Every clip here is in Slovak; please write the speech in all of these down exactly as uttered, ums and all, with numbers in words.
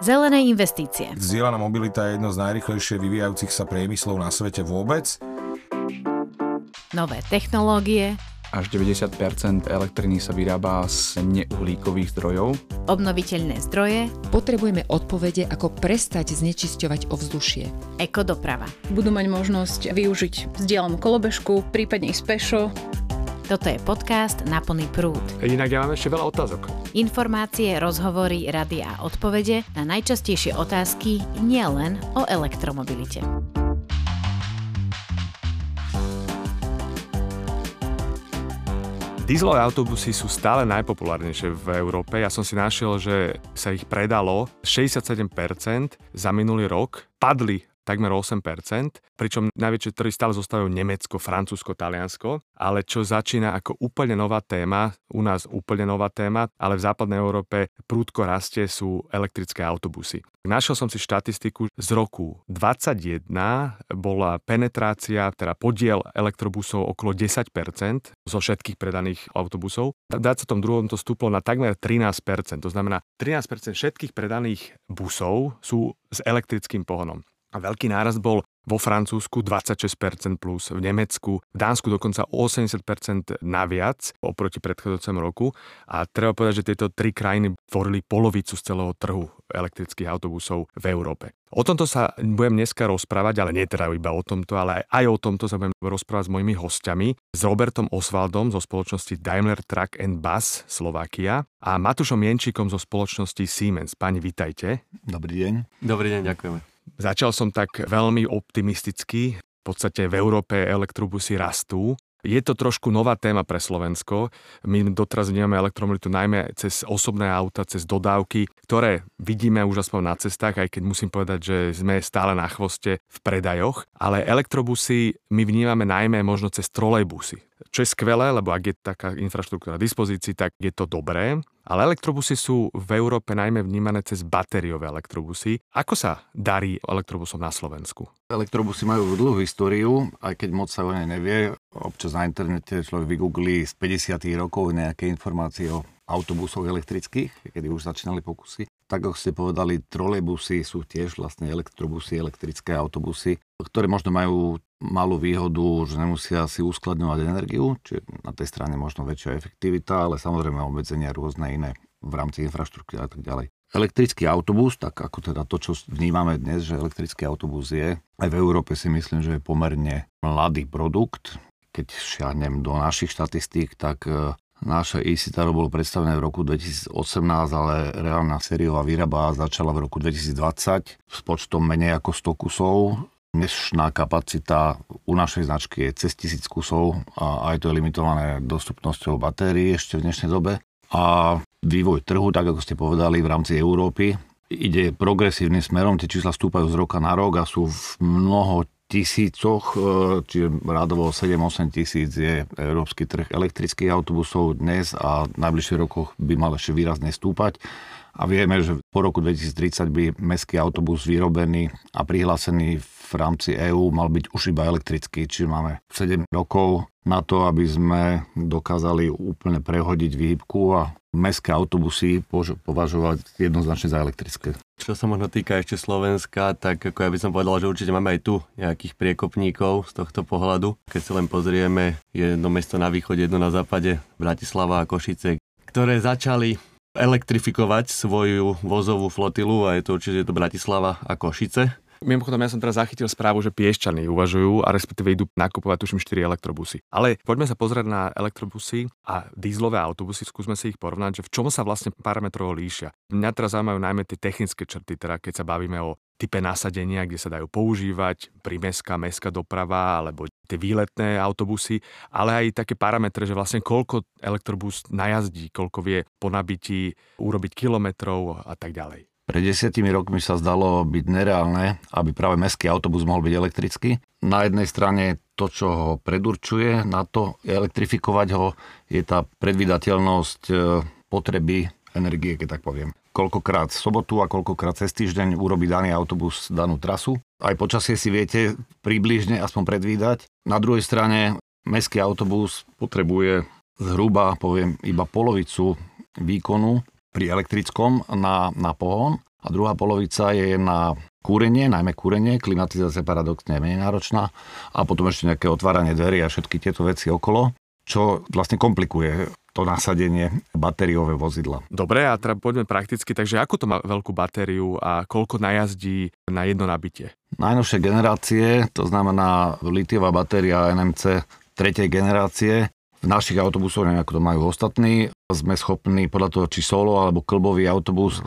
zelené investície. Zelená mobilita je jedno z najrýchlejšie vyvíjajúcich sa priemyslov na svete vôbec. Nové technológie. Až deväťdesiat percent elektriny sa vyrába z neuhlíkových zdrojov. Obnoviteľné zdroje. Potrebujeme odpovede, ako prestať znečisťovať ovzdušie. Ekodoprava. Budú mať možnosť využiť zdieľanú kolobežku, prípadne ísť pešo. Toto je podcast Na plný prúd. Inak ja mám ešte veľa otázok. Informácie, rozhovory, rady a odpovede na najčastejšie otázky nielen o elektromobilite. Dieselové autobusy sú stále najpopulárnejšie v Európe. Ja som si našiel, že sa ich predalo šesťdesiatsedem percent za minulý rok. Padli takmer osem percent, pričom najväčšie trhy stále zostávajú Nemecko, Francúzsko, Taliansko. Ale čo začína ako úplne nová téma, u nás úplne nová téma, ale v západnej Európe prúdko rastie, sú elektrické autobusy. Našiel som si štatistiku z roku dvadsaťjeden, bola penetrácia, teda podiel elektrobusov okolo desať percent zo všetkých predaných autobusov. V dvadsaťdva to stúplo na takmer trinásť percent, to znamená trinásť percent všetkých predaných busov sú s elektrickým pohonom. A veľký nárast bol vo Francúzsku dvadsaťšesť percent plus, v Nemecku, v Dánsku dokonca osemdesiat percent naviac oproti predchádzajúcemu roku. A treba povedať, že tieto tri krajiny tvorili polovicu z celého trhu elektrických autobusov v Európe. O tomto sa budem dneska rozprávať, ale nie teda iba o tomto, ale aj o tomto sa budem rozprávať s mojimi hostiami, s Robertom Osvaldom zo spoločnosti Daimler Truck and Bus Slovákia a Matúšom Jenčíkom zo spoločnosti Siemens. Páni, vitajte. Dobrý deň. Dobrý deň, ďakujeme. Začal som tak veľmi optimisticky. V podstate v Európe elektrobusy rastú. Je to trošku nová téma pre Slovensko. My doteraz vnímame elektromobilitu najmä cez osobné auta, cez dodávky, ktoré vidíme už aspoň na cestách, aj keď musím povedať, že sme stále na chvoste v predajoch. Ale elektrobusy my vnímame najmä možno cez trolejbusy. Čo je skvelé, lebo ak je taká infraštruktúra v dispozícii, tak je to dobré. Ale elektrobusy sú v Európe najmä vnímané cez batériové elektrobusy. Ako sa darí elektrobusom na Slovensku? Elektrobusy majú dlhú históriu, aj keď moc sa o nej nevie. Občas na internete človek vygooglí z päťdesiatych rokov nejaké informácie o autobusoch elektrických, kedy už začínali pokusy. Tak, ako ste povedali, trolejbusy sú tiež vlastne elektrobusy, elektrické autobusy, ktoré možno majú malú výhodu, že nemusia si uskladňovať energiu, čiže na tej strane možno väčšia efektivita, ale samozrejme obmedzenia rôzne iné v rámci infraštruktúry a tak ďalej. Elektrický autobus, tak ako teda to, čo vnímame dnes, že elektrický autobus je, aj v Európe si myslím, že je pomerne mladý produkt. Keď šiahnem do našich štatistík, tak naše e-sitaro bolo predstavené v roku dvetisícosemnásť, ale reálna sériová výroba začala v roku dvetisícdvadsať s počtom menej ako sto kusov. Dnešná kapacita u našej značky je cez tisíc kusov a aj to je limitované dostupnosťou batérií ešte v dnešnej dobe. A vývoj trhu, tak ako ste povedali, v rámci Európy ide progresívnym smerom. Tie čísla stúpajú z roka na rok a sú v mnoho tisícoch, čiže radovo sedem až osem tisíc je európsky trh elektrických autobusov dnes a v najbližších rokoch by mal ešte výrazne stúpať. A vieme, že po roku dvetisíctridsať by mestský autobus vyrobený a prihlásený v rámci é ú mal byť už iba elektrický, čiže máme sedem rokov na to, aby sme dokázali úplne prehodiť výhybku a mestské autobusy považovať jednoznačne za elektrické. Čo sa možno týka ešte Slovenska, tak ako ja by som povedal, že určite máme aj tu nejakých priekopníkov z tohto pohľadu. Keď si len pozrieme, jedno mesto na východe, jedno na západe, Bratislava a Košice, ktoré začali elektrifikovať svoju vozovú flotilu a je to určite je to Bratislava a Košice. Mimochodom, ja som teraz zachytil správu, že Piešťany uvažujú a respektíve idú nakupovať tuším štyri elektrobusy. Ale poďme sa pozrieť na elektrobusy a dízlové autobusy, skúsme si ich porovnať, že v čom sa vlastne parametrovo líšia. Mňa teraz zaujímajú najmä tie technické črty, teda keď sa bavíme o type nasadenia, kde sa dajú používať, primestská, mestská doprava alebo tie výletné autobusy, ale aj také parametre, že vlastne koľko elektrobus najazdí, koľko vie po nabití urobiť kilometrov a tak ďalej. Pred desiatimi rokmi sa zdalo byť nereálne, aby práve mestský autobus mohol byť elektrický. Na jednej strane to, čo ho predurčuje na to elektrifikovať ho, je tá predvídateľnosť potreby energie, keď tak poviem. Koľkokrát v sobotu a koľkokrát cez týždeň urobí daný autobus danú trasu. Aj počasie si viete približne aspoň predvídať. Na druhej strane mestský autobus potrebuje zhruba, poviem, iba polovicu výkonu pri elektrickom na, na pohon a druhá polovica je na kúrenie, najmä kúrenie, klimatizácia paradoxne je menej náročná a potom ešte nejaké otváranie dverí a všetky tieto veci okolo, čo vlastne komplikuje to nasadenie batériové vozidla. Dobre, a teda poďme prakticky, takže ako to má veľkú batériu a koľko najazdí na jedno nabitie? Najnovšie generácie, to znamená litiová batéria en em cé tretej generácie, v našich autobusoch, neviem ako to majú ostatní, sme schopní podľa toho, či solo alebo klbový autobus,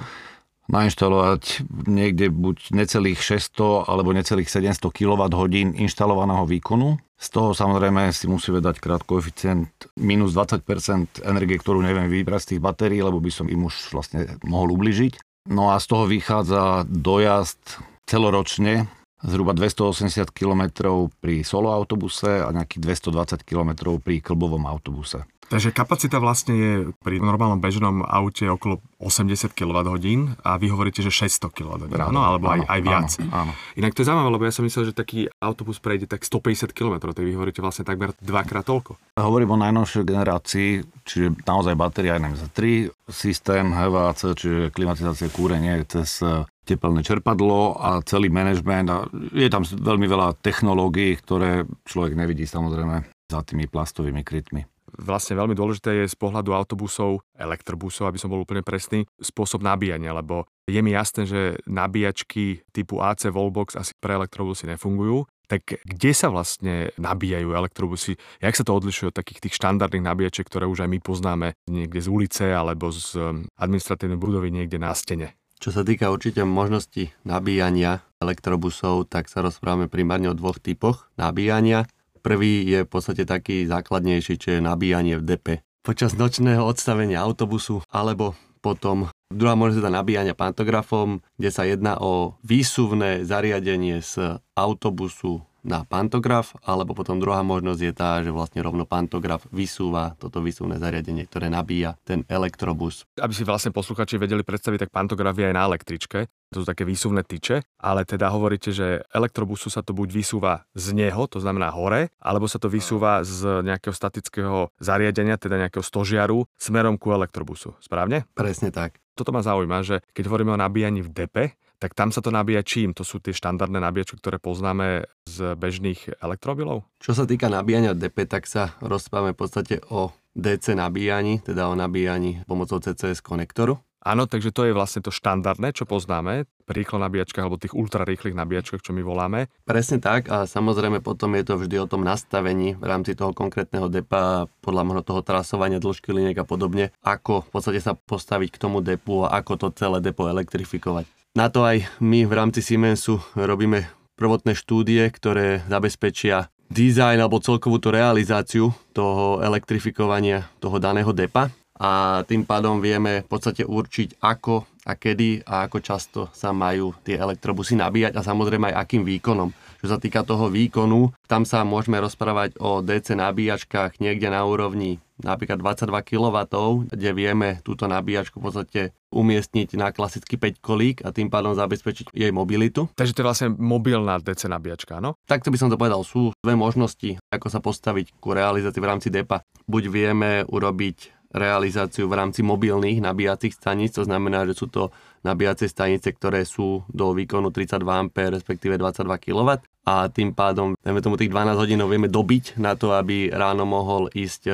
nainštalovať niekde buď necelých šesťsto alebo necelých sedemsto kilowatthodín inštalovaného výkonu. Z toho samozrejme si musíme dať krát koeficient minus dvadsať percent energie, ktorú neviem vybrať z tých batérií, lebo by som im už vlastne mohol ubližiť. No a z toho vychádza dojazd celoročne zhruba dvestoosemdesiat kilometrov pri solo autobuse a nejakých dvestodvadsať kilometrov pri klbovom autobuse. Takže kapacita vlastne je pri normálnom bežnom aute okolo osemdesiat kilowatthodín a vy hovoríte, že šesťsto kilowatthodín, áno, alebo áno, aj, aj viac. Áno, áno. Inak to je zaujímavé, lebo ja som myslel, že taký autobus prejde tak stopäťdesiat kilometrov, tak vy hovoríte vlastne takmer dvakrát toľko. Hovorím o najnovšej generácii, čiže naozaj batéria en em cé tri, systém há vé á cé, čiže klimatizácie kúrenie cez teplné čerpadlo a celý manažment. A je tam veľmi veľa technológií, ktoré človek nevidí samozrejme za tými plastovými krytmi. Vlastne veľmi dôležité je z pohľadu autobusov, elektrobusov, aby som bol úplne presný, spôsob nabíjania, lebo je mi jasné, že nabíjačky typu á cé Wallbox asi pre elektrobusy nefungujú. Tak kde sa vlastne nabíjajú elektrobusy? Jak sa to odlišuje od takých tých štandardných nabíjačiek, ktoré už aj my poznáme niekde z ulice alebo z administratívnej budovy niekde na stene? Čo sa týka určite možnosti nabíjania elektrobusov, tak sa rozprávame primárne o dvoch typoch nabíjania. Prvý je v podstate taký základnejší, čo je nabíjanie v dé pé. Počas nočného odstavenia autobusu, alebo potom druhá možnosť nabíjania pantografom, kde sa jedná o výsuvné zariadenie z autobusu na pantograf, alebo potom druhá možnosť je tá, že vlastne rovno pantograf vysúva toto výsuvné zariadenie, ktoré nabíja ten elektrobus. Aby si vlastne posluchači vedeli predstaviť, tak pantograf je aj na električke. To sú také výsuvné tyče, ale teda hovoríte, že elektrobusu sa to buď vysúva z neho, to znamená hore, alebo sa to vysúva z nejakého statického zariadenia, teda nejakého stožiaru, smerom ku elektrobusu. Správne? Presne tak. Toto ma zaujíma, že keď hovoríme o nabíjaní v depe, tak tam sa to nabíja čím? To sú tie štandardné nabíjačky, ktoré poznáme z bežných elektromobilov? Čo sa týka nabíjania v depe, tak sa rozprávame v podstate o dé cé nabíjaní, teda o nabíjaní pomocou cé cé es konektoru. Áno, takže to je vlastne to štandardné, čo poznáme pri rýchlo nabíjačkách alebo tých ultrarýchlych nabíjačkách, čo my voláme. Presne tak a samozrejme potom je to vždy o tom nastavení v rámci toho konkrétneho depa, podľa možno toho trasovania dĺžky liniek a podobne, ako v podstate sa postaviť k tomu depu a ako to celé depo elektrifikovať. Na to aj my v rámci Siemensu robíme prvotné štúdie, ktoré zabezpečia dizajn alebo celkovú tú realizáciu toho elektrifikovania toho daného depa. A tým pádom vieme v podstate určiť, ako a kedy a ako často sa majú tie elektrobusy nabíjať a samozrejme aj akým výkonom. Čo sa týka toho výkonu, tam sa môžeme rozprávať o dé cé nabíjačkách niekde na úrovni napríklad dvadsaťdva kilowattov, kde vieme túto nabíjačku v podstate umiestniť na klasický päťkolík a tým pádom zabezpečiť jej mobilitu. Takže to je vlastne mobilná dé cé nabíjačka, no? Takto by som to povedal, sú dve možnosti, ako sa postaviť ku realizácii v rámci depa. Buď vieme urobiť realizáciu v rámci mobilných nabíjacích staníc, to znamená, že sú to nabíjacie stanice, ktoré sú do výkonu tridsaťdva ampér, respektíve dvadsaťdva kilowattov a tým pádom, dajme tomu tých dvanásť hodinov vieme dobiť na to, aby ráno mohol ísť e,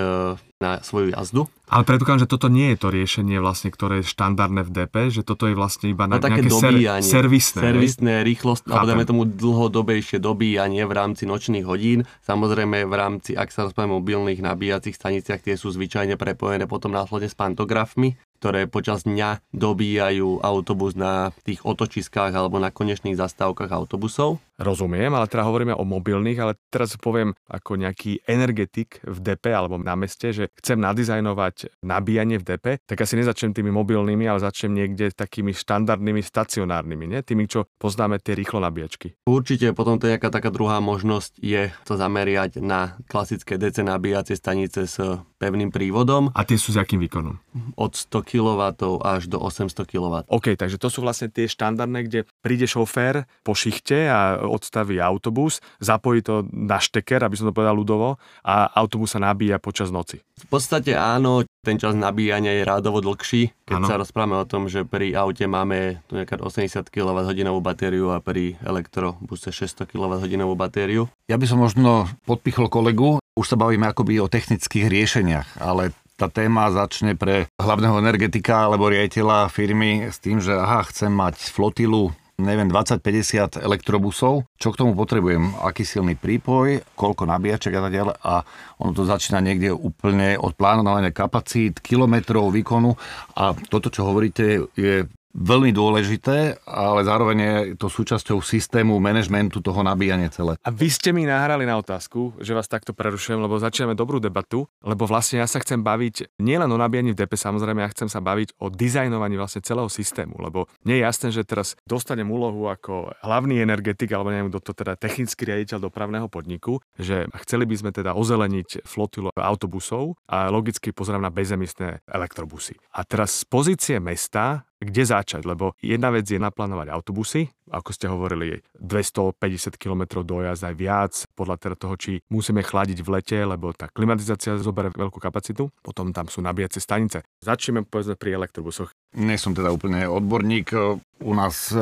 na svoju jazdu. Ale predpokladám, že toto nie je to riešenie vlastne, ktoré je štandardné v dé pé, že toto je vlastne iba na no, nejaké dobíjanie, ser, servisné. Servisné, rýchlosť, ale dajme tomu dlhodobejšie dobíjanie v rámci nočných hodín. Samozrejme v rámci, ak sa rozprávame o mobilných nabíjacích staniciach, tie sú zvyčajne prepojené potom následne s pantografmi, ktoré počas dňa dobíjajú autobus na tých otočiskách alebo na konečných zastávkach autobusov. Rozumiem, ale teda hovoríme o mobilných, ale teraz poviem ako nejaký energetik v depe alebo na meste, že chcem nadizajnovať nabíjanie v depe, tak asi nezačnem tými mobilnými, ale začnem niekde takými štandardnými stacionárnymi, nie? Tými, čo poznáme tie rýchlo nabíjačky. Určite, potom to je nejaká taká druhá možnosť je to zameriať na klasické dé cé nabíjacie stanice s pevným prívodom. A tie sú s akým výkonom? Od sto kilowattov až do osemsto kilowattov. OK, takže to sú vlastne tie štandardné, kde príde šofér po šichte a odstaví autobus, zapojí to na šteker, aby som to povedal ľudovo, a autobus sa nabíja počas noci. V podstate áno, ten čas nabíjania je rádovo dlhší, keď ano. sa rozprávame o tom, že pri aute máme tu nejaká osemdesiat kilowatthodín batériu a pri elektrobuse šesťsto kilowatthodín batériu. Ja by som možno podpichol kolegu. Už sa bavíme akoby o technických riešeniach, ale tá téma začne pre hlavného energetika alebo riaditeľa firmy s tým, že aha, chcem mať flotilu, neviem, dvadsať päťdesiat elektrobusov. Čo k tomu potrebujem? Aký silný prípoj, koľko nabíjaček a tak ďalej. A ono to začína niekde úplne od plánovania kapacít, kilometrov, výkonu. A toto, čo hovoríte, je veľmi dôležité, ale zároveň je to súčasťou systému manažmentu toho nabíjania celé. A vy ste mi nahrali na otázku, že vás takto prerušujem, lebo začíname dobrú debatu, lebo vlastne ja sa chcem baviť nielen o nabíjaní v depe, samozrejme, ja chcem sa baviť o dizajnovaní vlastne celého systému, lebo nie je jasné, že teraz dostanem úlohu ako hlavný energetik, alebo neviem, kto to teda technický riaditeľ dopravného podniku, že chceli by sme teda ozeleniť flotilu autobusov a logicky pozerám na bezemisné elektrobusy. A teraz z pozície mesta, kde začať, lebo jedna vec je naplánovať autobusy, ako ste hovorili, dvestopäťdesiat kilometrov dojazd aj viac, podľa teda toho, či musíme chladiť v lete, lebo tá klimatizácia zoberie veľkú kapacitu, potom tam sú nabíjacie stanice. Začneme povedzme pri elektrobusoch. Nie som teda úplne odborník, u nás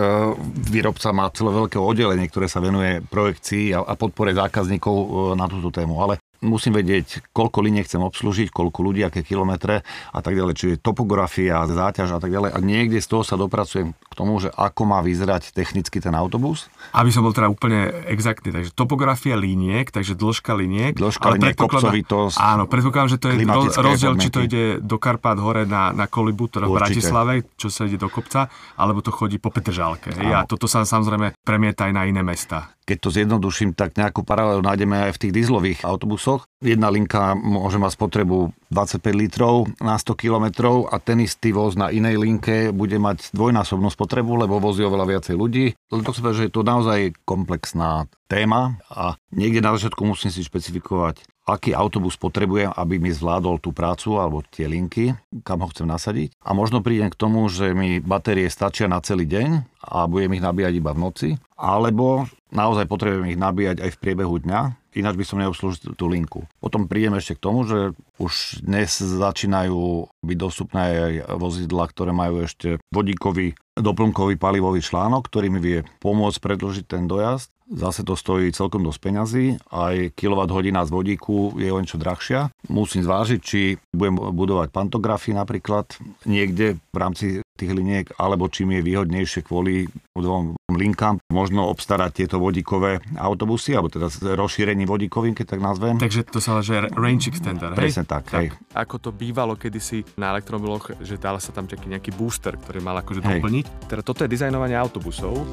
výrobca má celé veľké oddelenie, ktoré sa venuje projekcii a podpore zákazníkov na túto tému, ale musím vedieť, koľko linií chcem obslúžiť, koľko ľudí, aké kilometre a tak ďalej, čiže topografia, záťaž a tak ďalej. A niekde z toho sa dopracujem k tomu, že ako má vyzerať technicky ten autobus. Aby som bol teda úplne exaktný, takže topografia liniek, takže dĺžka liniek, dĺžka liniek, kopcovitosť. Áno, predpokladám, že to je rozdiel, podmienky. Či to ide do Karpát hore na, na Kolibu, teda v Bratislave, čo sa ide do kopca, alebo to chodí po Petržalke. A toto sa samozrejme premieta aj na iné mestá. Keď to zjednoduším, tak nejakú paralelu nájdeme aj v tých dieselových autobusoch. Jedna linka môže mať spotrebu dvadsaťpäť litrov na sto kilometrov a ten istý voz na inej linke bude mať dvojnásobnú spotrebu, lebo vozí oveľa viacej ľudí. Len to chcem povedať, že je to naozaj komplexná téma a niekde na začiatku musím si špecifikovať, aký autobus potrebujem, aby mi zvládol tú prácu alebo tie linky, kam ho chcem nasadiť. A možno prídem k tomu, že mi batérie stačia na celý deň a budem ich nabíjať iba v noci, alebo naozaj potrebujem ich nabíjať aj v priebehu dňa, ináč by som neobslúžil tú linku. Potom prídem ešte k tomu, že už dnes začínajú byť dostupné aj vozidlá, ktoré majú ešte vodíkový doplnkový palivový článok, ktorý mi vie pomôcť predĺžiť ten dojazd. Zase to stojí celkom dosť peňazí, aj kilowatthodina z vodíku je o niečo drahšia. Musím zvážiť, či budem budovať pantografy napríklad niekde v rámci tých liniek, alebo či mi je výhodnejšie kvôli dvom linkám možno obstarať tieto vodíkové autobusy, alebo teda rozšírenie vodíkovým, keď tak nazvem. Takže to sa že range extender, hej? Presne tak, hej. Ako to bývalo kedysi na elektromobiloch, že dal sa tam taký nejaký booster, ktorý mal akože doplniť. Teda toto je dizajnovanie autobusov.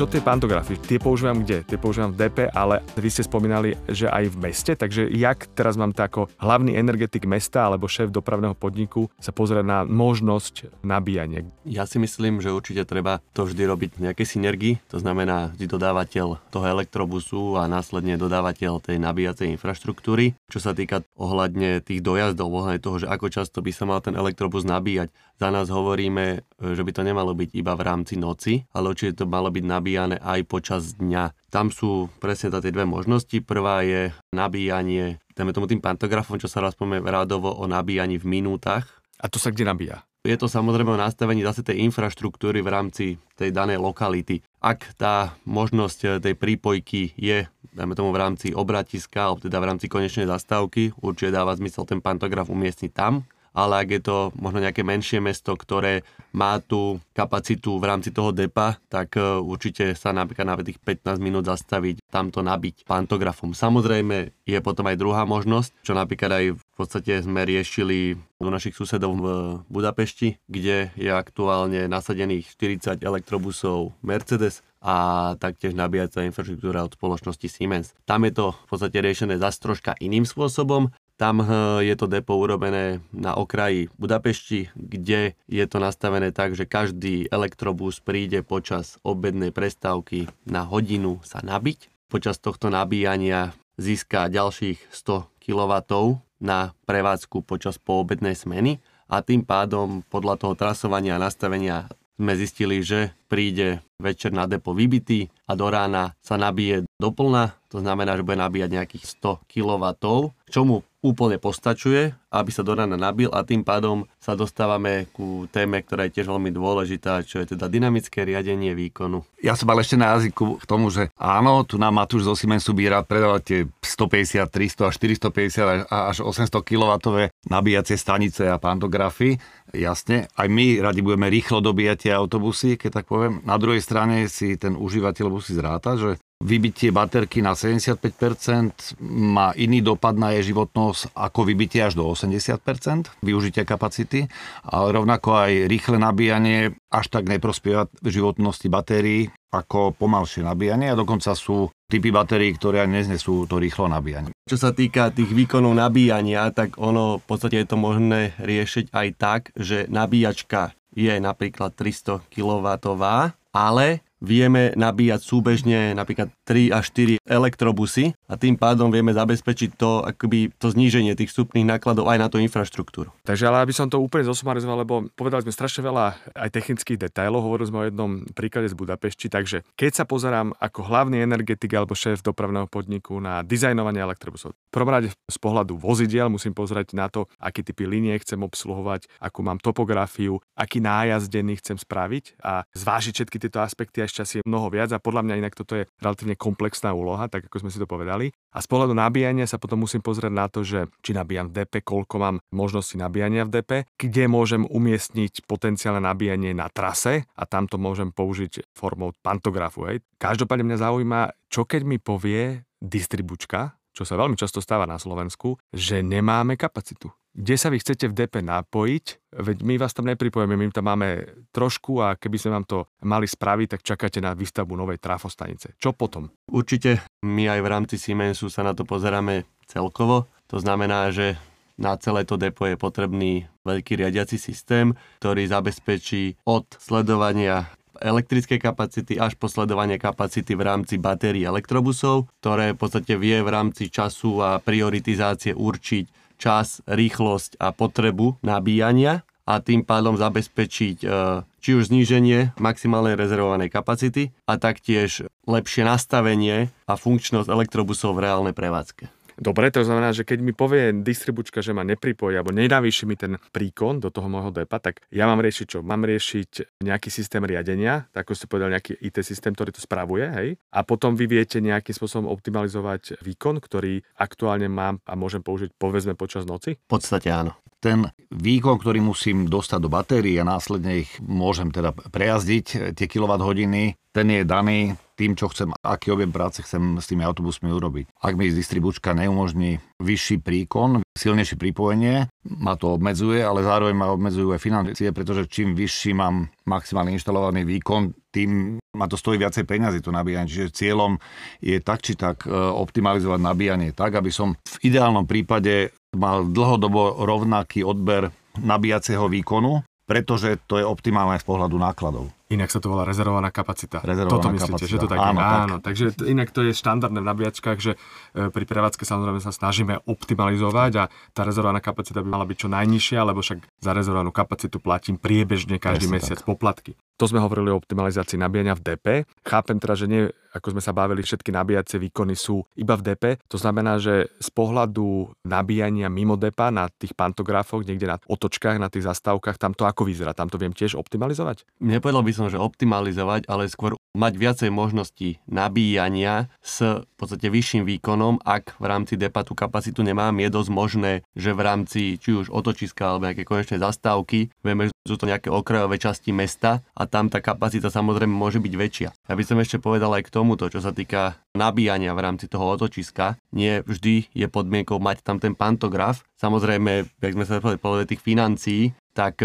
Čo tie pantografy? Tie používam kde? Tie používam v dé pé, ale vy ste spomínali, že aj v meste, takže jak teraz mám to ako hlavný energetik mesta alebo šéf dopravného podniku sa pozerať na možnosť nabíjania? Ja si myslím, že určite treba to vždy robiť v nejakej synergii, to znamená vždy dodávateľ toho elektrobusu a následne dodávateľ tej nabíjacej infraštruktúry. Čo sa týka ohľadne tých dojazdov, ohľadne toho, že ako často by sa mal ten elektrobus nabíjať, za nás hovoríme, že by to nemalo byť iba v rámci noci, ale určite to malo byť nabíjať aj počas dňa. Tam sú presne tie dve možnosti. Prvá je nabíjanie, dáme tomu tým pantografom, čo sa rozpomne rádovo o nabíjaní v minútach. A to sa kde nabíja? Je to samozrejme o nastavení zase tej infraštruktúry v rámci tej danej lokality. Ak tá možnosť tej prípojky je, dáme tomu v rámci obratiska, alebo teda v rámci konečnej zastávky, určite dáva zmysel ten pantograf umiestniť tam. Ale ak je to možno nejaké menšie mesto, ktoré má tú kapacitu v rámci toho depa, tak určite sa napríklad na tých pätnásť minút zastaviť, tamto nabiť pantografom. Samozrejme je potom aj druhá možnosť, čo napríklad aj v podstate sme riešili u našich susedov v Budapešti, kde je aktuálne nasadených štyridsať elektrobusov Mercedes a taktiež nabíjacia infraštruktúra od spoločnosti Siemens. Tam je to v podstate riešené zase troška iným spôsobom. Tam je to depo urobené na okraji Budapešti, kde je to nastavené tak, že každý elektrobus príde počas obednej prestávky na hodinu sa nabiť. Počas tohto nabíjania získa ďalších sto kilowattov na prevádzku počas poobednej smeny a tým pádom podľa toho trasovania a nastavenia sme zistili, že príde večer na depo vybitý a do rána sa nabije doplna, to znamená, že bude nabíjať nejakých sto kilowattov, k čomu úplne postačuje, aby sa do rána nabil a tým pádom sa dostávame ku téme, ktorá je tiež veľmi dôležitá, čo je teda dynamické riadenie výkonu. Ja som mal ešte na jazyku k tomu, že áno, tu nám Matúš zo Siemensu by rád predával tie stopäťdesiat, tristo, až štyristopäťdesiat až osemsto kilowattov nabíjacie stanice a pantografy. Jasne, aj my radi budeme rýchlo dobíjať tie autobusy, keď tak poviem. Na druhej strane si ten užívateľ musí zrátať, že vybitie baterky na sedemdesiatpäť percent má iný dopad na jej životnosť ako vybitie až do osemdesiat percent využitia kapacity, ale rovnako aj rýchle nabíjanie až tak neprospieva životnosti batérií ako pomalšie nabíjanie a dokonca sú typy batérií, ktoré neznesú to rýchlo nabíjanie. Čo sa týka tých výkonov nabíjania, tak ono v podstate je to možné riešiť aj tak, že nabíjačka je napríklad tristo kilowattov, ale vieme nabíjať súbežne napríklad tri až štyri elektrobusy a tým pádom vieme zabezpečiť to, akoby to zníženie tých vstupných nákladov aj na tú infraštruktúru. Takže ale aby som to úplne zosumarizoval, lebo povedali sme strašne veľa aj technických detailov, hovorili sme o jednom príklade z Budapešti, takže keď sa pozerám ako hlavný energetik alebo šéf dopravného podniku na dizajnovanie elektrobusov, v prvom rade z pohľadu vozidiel musím pozerať na to, aký typy linie chcem obsluhovať, akú mám topografiu, aký nájazd denný chcem spraviť a zvážiť všetky tieto aspekty. Čas je mnoho viac a podľa mňa inak toto je relatívne komplexná úloha, tak ako sme si to povedali. A z pohľadu nabíjania sa potom musím pozrieť na to, že či nabíjam v dé pé, koľko mám možností nabíjania v dé pé, kde môžem umiestniť potenciálne nabíjanie na trase a tamto môžem použiť formou pantografu. Hej. Každopádne mňa zaujíma, čo keď mi povie distribučka, čo sa veľmi často stáva na Slovensku, že nemáme kapacitu. Kde sa vy chcete v dé pé napojiť, veď my vás tam nepripojeme, my tam máme trošku a keby sme vám to mali spraviť, tak čakáte na výstavbu novej trafostanice. Čo potom? Určite my aj v rámci Siemensu sa na to pozeráme celkovo. To znamená, že na celé to depo je potrebný veľký riadiaci systém, ktorý zabezpečí od sledovania elektrickej kapacity až po sledovanie kapacity v rámci batérií elektrobusov, ktoré v podstate vie v rámci času a prioritizácie určiť čas, rýchlosť a potrebu nabíjania a tým pádom zabezpečiť či už zníženie maximálnej rezervovanej kapacity a taktiež lepšie nastavenie a funkčnosť elektrobusov v reálnej prevádzke. Dobre, to znamená, že keď mi povie distribučka, že ma nepripojí alebo nenavýši mi ten príkon do toho môjho depa, tak ja mám riešiť čo? Mám riešiť nejaký systém riadenia, tak ako ste povedali, nejaký í té systém, ktorý to spravuje, hej? A potom vy viete nejakým spôsobom optimalizovať výkon, ktorý aktuálne mám a môžem použiť povedzme počas noci? V podstate áno. Ten výkon, ktorý musím dostať do batérií a následne ich môžem teda prejazdiť, tie kilowatt hodiny, ten je daný tým, čo chcem, aký objem práce chcem s tými autobusmi urobiť. Ak mi distribučka neumožní vyšší príkon, silnejšie pripojenie, ma to obmedzuje, ale zároveň ma obmedzujú aj financie, pretože čím vyšší mám maximálne inštalovaný výkon, tým ma to stojí viacej peňazí to nabíjanie. Čiže cieľom je tak či tak optimalizovať nabíjanie tak, aby som v ideálnom prípade mal dlhodobo rovnaký odber nabíjacieho výkonu, pretože to je optimálne z pohľadu nákladov. Inak sa to volá rezervovaná kapacita. Rezervovaná Toto myslíte, kapacita. Že to tak áno, je? Áno, tak. Takže inak to je štandardné v nabíjačkách, že pri prevádzke samozrejme sa snažíme optimalizovať a tá rezervovaná kapacita by mala byť čo najnižšia, lebo však za rezervovanú kapacitu platím priebežne každý Presne mesiac tak. poplatky. To sme hovorili o optimalizácii nabíjania v dé pé. Chápem teda, že nie, ako sme sa bavili, všetky nabíjacie výkony sú iba v dé pé. To znamená, že z pohľadu nabíjania mimo dé pé na tých pantografoch, niekde na otočkách, na tých zastávkach, tam to ako vyzerá? Tam to viem tiež optimalizovať? Nepovedal by som, že optimalizovať, ale skôr mať viacej možností nabíjania s v podstate vyšším výkonom, ak v rámci dé pé tú kapacitu nemám. Je dosť možné, že v rámci či už otočiska alebo nejaké konečné zastávky, vieme, že sú to nejaké okrajové časti mesta a tam tá kapacita samozrejme môže byť väčšia. Ja by som ešte povedal aj k tomuto, čo sa týka nabíjania v rámci toho otočiska. Nie vždy je podmienkou mať tam ten pantograf. Samozrejme, jak sme sa povedali, tých financií, tak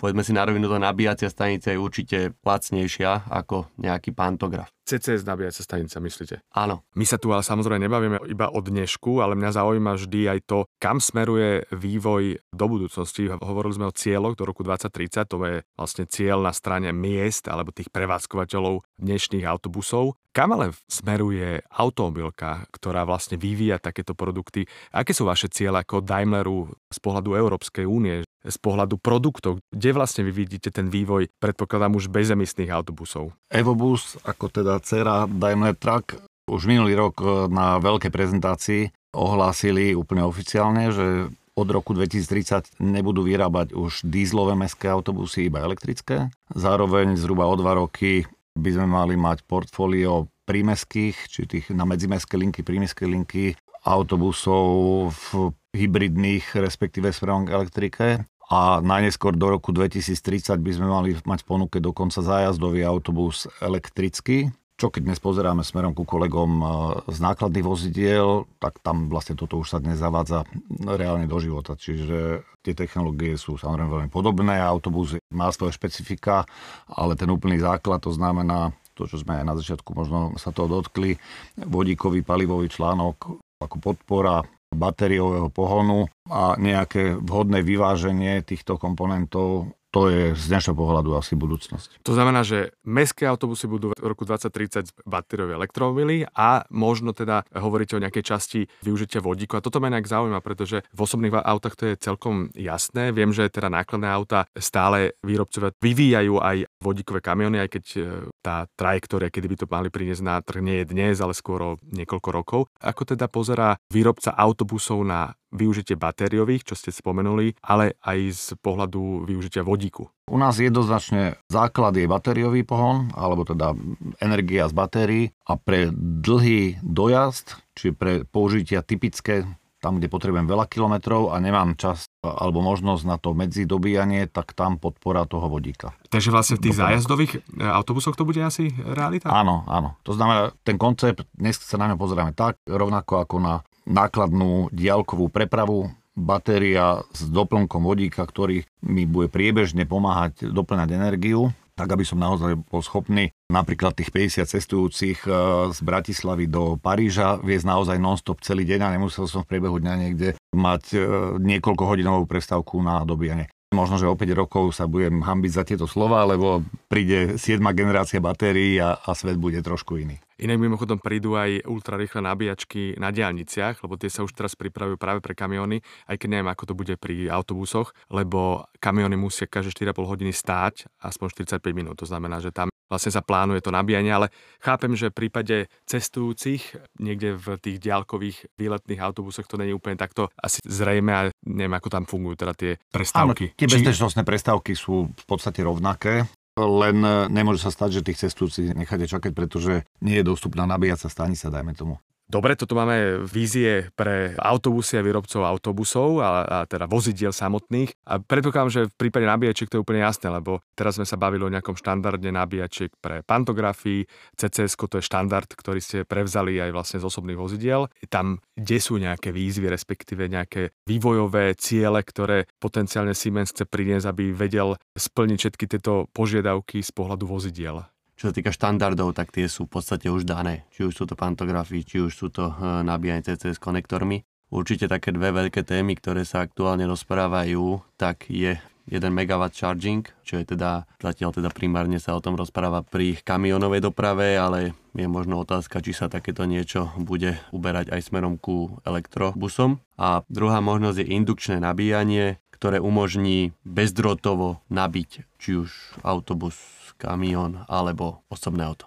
povedzme si na rovinu, tá nabíjacia stanica je určite lacnejšia ako nejaký pantograf. cé cé es nabíjacia stanica, myslíte? Áno. My sa tu ale samozrejme nebavíme iba o dnešku, ale mňa zaujíma vždy aj to, kam smeruje vývoj do budúcnosti. Hovorili sme o cieľoch do roku dvetisíctridsať, to je vlastne cieľ na strane miest alebo tých prevádzkovateľov dnešných autobusov. Kam ale smeruje automobilka, ktorá vlastne vyvíja takéto produkty? Aké sú vaše cieľe ako Daimleru z pohľadu Európskej únie, z pohľadu produktov, kde vlastne vy vidíte ten vývoj, predpokladám, už bezemisných autobusov? EvoBus, ako teda dcera Daimler Truck, už minulý rok na veľkej prezentácii ohlásili úplne oficiálne, že od roku dvetisíctridsať nebudú vyrábať už dízlové mestské autobusy, iba elektrické. Zároveň zhruba o dva roky by sme mali mať portfólio prímestských, či tých na medzimestské linky, prímestské linky autobusov v hybridných, respektíve smerom k elektrike. A najneskôr do roku dvetisíctridsať by sme mali mať v ponuke dokonca zájazdový autobus elektrický, čo keď dnes pozeráme smerom ku kolegom z nákladných vozidiel, tak tam vlastne toto už sa dnes zavádza reálne do života. Čiže tie technológie sú samozrejme veľmi podobné, autobus má svoje špecifika, ale ten úplný základ, to znamená to, čo sme aj na začiatku možno sa toho dotkli, vodíkový palivový článok ako podpora batériového pohonu a nejaké vhodné vyváženie týchto komponentov, to je z dnešného pohľadu asi budúcnosť. To znamená, že mestské autobusy budú v roku dvetisíctridsať batériové elektromobily a možno teda hovoríte o nejakej časti využitia vodíku. A toto ma nejak zaujíma, pretože v osobných autách to je celkom jasné. Viem, že teda nákladné auta stále výrobcovia vyvíjajú aj vodíkové kamiony, aj keď tá trajektória, kedy by to mali priniesť na trh, nie je dnes, ale skôr niekoľko rokov. Ako teda pozerá výrobca autobusov na využitie batériových, čo ste spomenuli, ale aj z pohľadu využitia vodíku? U nás jednoznačne základ je batériový pohon, alebo teda energia z batérií, a pre dlhý dojazd, či pre použitia typické, tam, kde potrebujem veľa kilometrov a nemám čas alebo možnosť na to medzidobíjanie, tak tam podpora toho vodíka. Takže vlastne v tých zájazdových autobusoch to bude asi realita? Áno, áno. To znamená, ten koncept, dnes sa na ňo pozeráme tak, rovnako ako na nákladnú diaľkovú prepravu, batéria s doplnkom vodíka, ktorý mi bude priebežne pomáhať doplňať energiu, tak aby som naozaj bol schopný napríklad tých päťdesiat cestujúcich z Bratislavy do Paríža viesť naozaj non-stop celý deň a nemusel som v priebehu dňa niekde mať niekoľko hodinovú prestávku na dobíjanie. Možno, že o päť rokov sa budem hambiť za tieto slova, lebo príde siedma generácia batérií a, a svet bude trošku iný. Inak mimochodom prídu aj ultrarýchle nabíjačky na diaľniciach, lebo tie sa už teraz pripravujú práve pre kamióny, aj keď neviem, ako to bude pri autobusoch, lebo kamióny musia každé štyri a pol hodiny stáť aspoň štyridsaťpäť minút. To znamená, že tam vlastne sa plánuje to nabíjanie, ale chápem, že v prípade cestujúcich niekde v tých diaľkových výletných autobusoch to nie je úplne takto asi zrejme a neviem, ako tam fungujú teda tie prestávky. Áno, tie bezpečnostné prestávky sú v podstate rovnaké. Len nemôže sa stať, že tých cestujúcich necháte čakať, pretože nie je dostupná nabíjacia stanica, dajme tomu. Dobre, toto máme vízie pre autobusy a výrobcov autobusov a, a teda vozidiel samotných. A predpokladám, že v prípade nabíjačiek to je úplne jasné, lebo teraz sme sa bavili o nejakom štandardne nabíjačiek pre pantografii. cé cé es to je štandard, ktorý ste prevzali aj vlastne z osobných vozidiel. Tam, kde sú nejaké výzvy, respektíve nejaké vývojové ciele, ktoré potenciálne Siemens chce priniesť, aby vedel splniť všetky tieto požiadavky z pohľadu vozidiel? Čo sa týka štandardov, tak tie sú v podstate už dané. Či už sú to pantografy, či už sú to nabíjanie cé cé es konektormi. Určite také dve veľké témy, ktoré sa aktuálne rozprávajú, tak je jeden megawatt charging, čo je teda, zatiaľ teda primárne sa o tom rozpráva pri kamionovej doprave, ale je možno otázka, či sa takéto niečo bude uberať aj smerom ku elektrobusom. A druhá možnosť je indukčné nabíjanie, ktoré umožní bezdrôtovo nabiť či už autobus, kamión alebo osobné auto.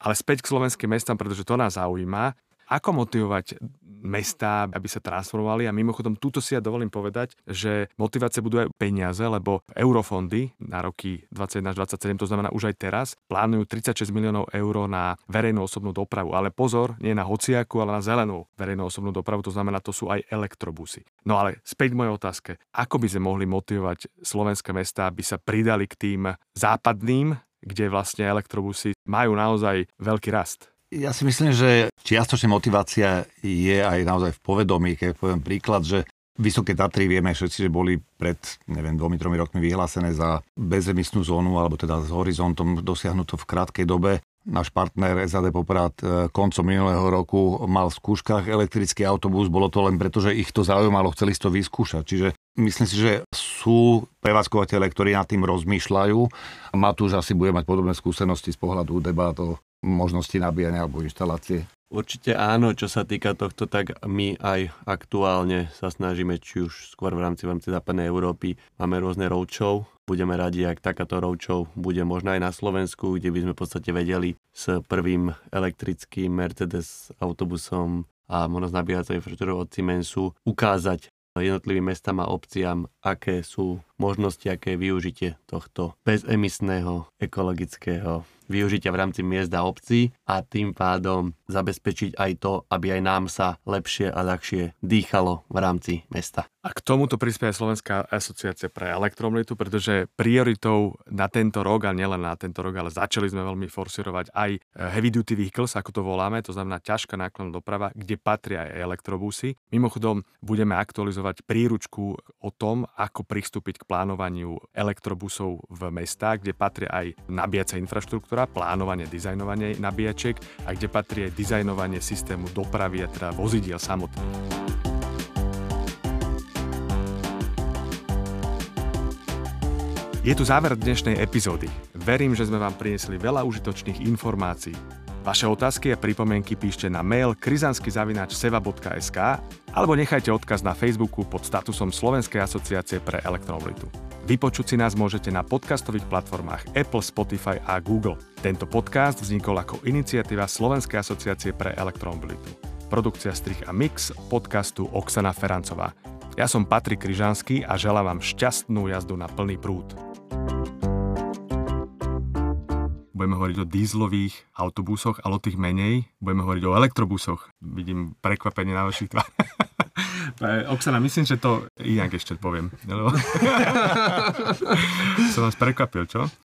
Ale späť k slovenským mestám, pretože to nás zaujíma. Ako motivovať mestá, aby sa transformovali? A mimochodom, túto si ja dovolím povedať, že motivácie budú aj peniaze, lebo eurofondy na roky dvadsaťjeden až dvadsaťsedem, to znamená už aj teraz, plánujú tridsaťšesť miliónov eur na verejnú osobnú dopravu. Ale pozor, nie na hociaku, ale na zelenú verejnú osobnú dopravu, to znamená, to sú aj elektrobusy. No ale späť k mojej otázke. Ako by sme mohli motivovať slovenské mestá, aby sa pridali k tým západným, kde vlastne elektrobusy majú naozaj veľký rast? Ja si myslím, že čiastočne motivácia je aj naozaj v povedomí. Keď poviem príklad, že Vysoké Tatry vieme všetci, že boli pred, neviem, dvomi, tromi rokmi vyhlásené za bezemisnú zónu, alebo teda s horizontom dosiahnuto v krátkej dobe. Náš partner es á dé Poprad koncom minulého roku mal v skúškach elektrický autobus. Bolo to len preto, že ich to zaujímalo, chceli si to vyskúšať. Čiže myslím si, že sú prevádzkovateľe, ktorí nad tým rozmýšľajú. Matúš asi bude mať podobné skúsenosti z pohľadu debát o možnosti nabíjania alebo inštalácie. Určite áno, čo sa týka tohto, tak my aj aktuálne sa snažíme, či už skôr v rámci v rámci západnej Európy máme rôzne roadshow. Budeme radi, ak takáto roadshow bude možná aj na Slovensku, kde by sme v podstate vedeli s prvým elektrickým Mercedes autobusom a možno s nabíjacou infraštruktúrou od Siemensu ukázať jednotlivým mestám a obciám, aké sú možnosti, aké je využitie tohto bezemisného ekologického využitia v rámci miest a obcí a tým pádom zabezpečiť aj to, aby aj nám sa lepšie a ľahšie dýchalo v rámci mesta. A k tomuto prispieje Slovenská asociácia pre elektromobilitu, pretože prioritou na tento rok, a nielen na tento rok, ale začali sme veľmi forsírovať aj heavy duty vehicles, ako to voláme, to znamená ťažká nákladná doprava, kde patria aj elektrobusy. Mimochodom, budeme aktualizovať príručku o tom, ako pristúpiť k plánovaniu elektrobusov v mestách, kde patria aj nabíjacia infraštruktúra, plánovanie, dizajnovanie nabíjačiek a kde patrí aj dizajnovanie systému dopravy a teda vozidiel samotných. Je tu záver dnešnej epizódy. Verím, že sme vám priniesli veľa užitočných informácií. Vaše otázky a pripomienky píšte na mail križanský zavináč seva bodka es ká alebo nechajte odkaz na Facebooku pod statusom Slovenskej asociácie pre elektromobilitu. Vypočuť si nás môžete na podcastových platformách Apple, Spotify a Google. Tento podcast vznikol ako iniciatíva Slovenskej asociácie pre elektromobilitu. Produkcia, strih a mix podcastu Oxana Ferancová. Ja som Patrik Križanský a želám vám šťastnú jazdu na plný prúd. Budeme hovoriť o dízlových autobusoch, ale o tých menej. Budeme hovoriť o elektrobusoch. Vidím prekvapenie na vašich tvárach. Oksana, myslím, že to inak ešte poviem. Som vás prekvapil, čo?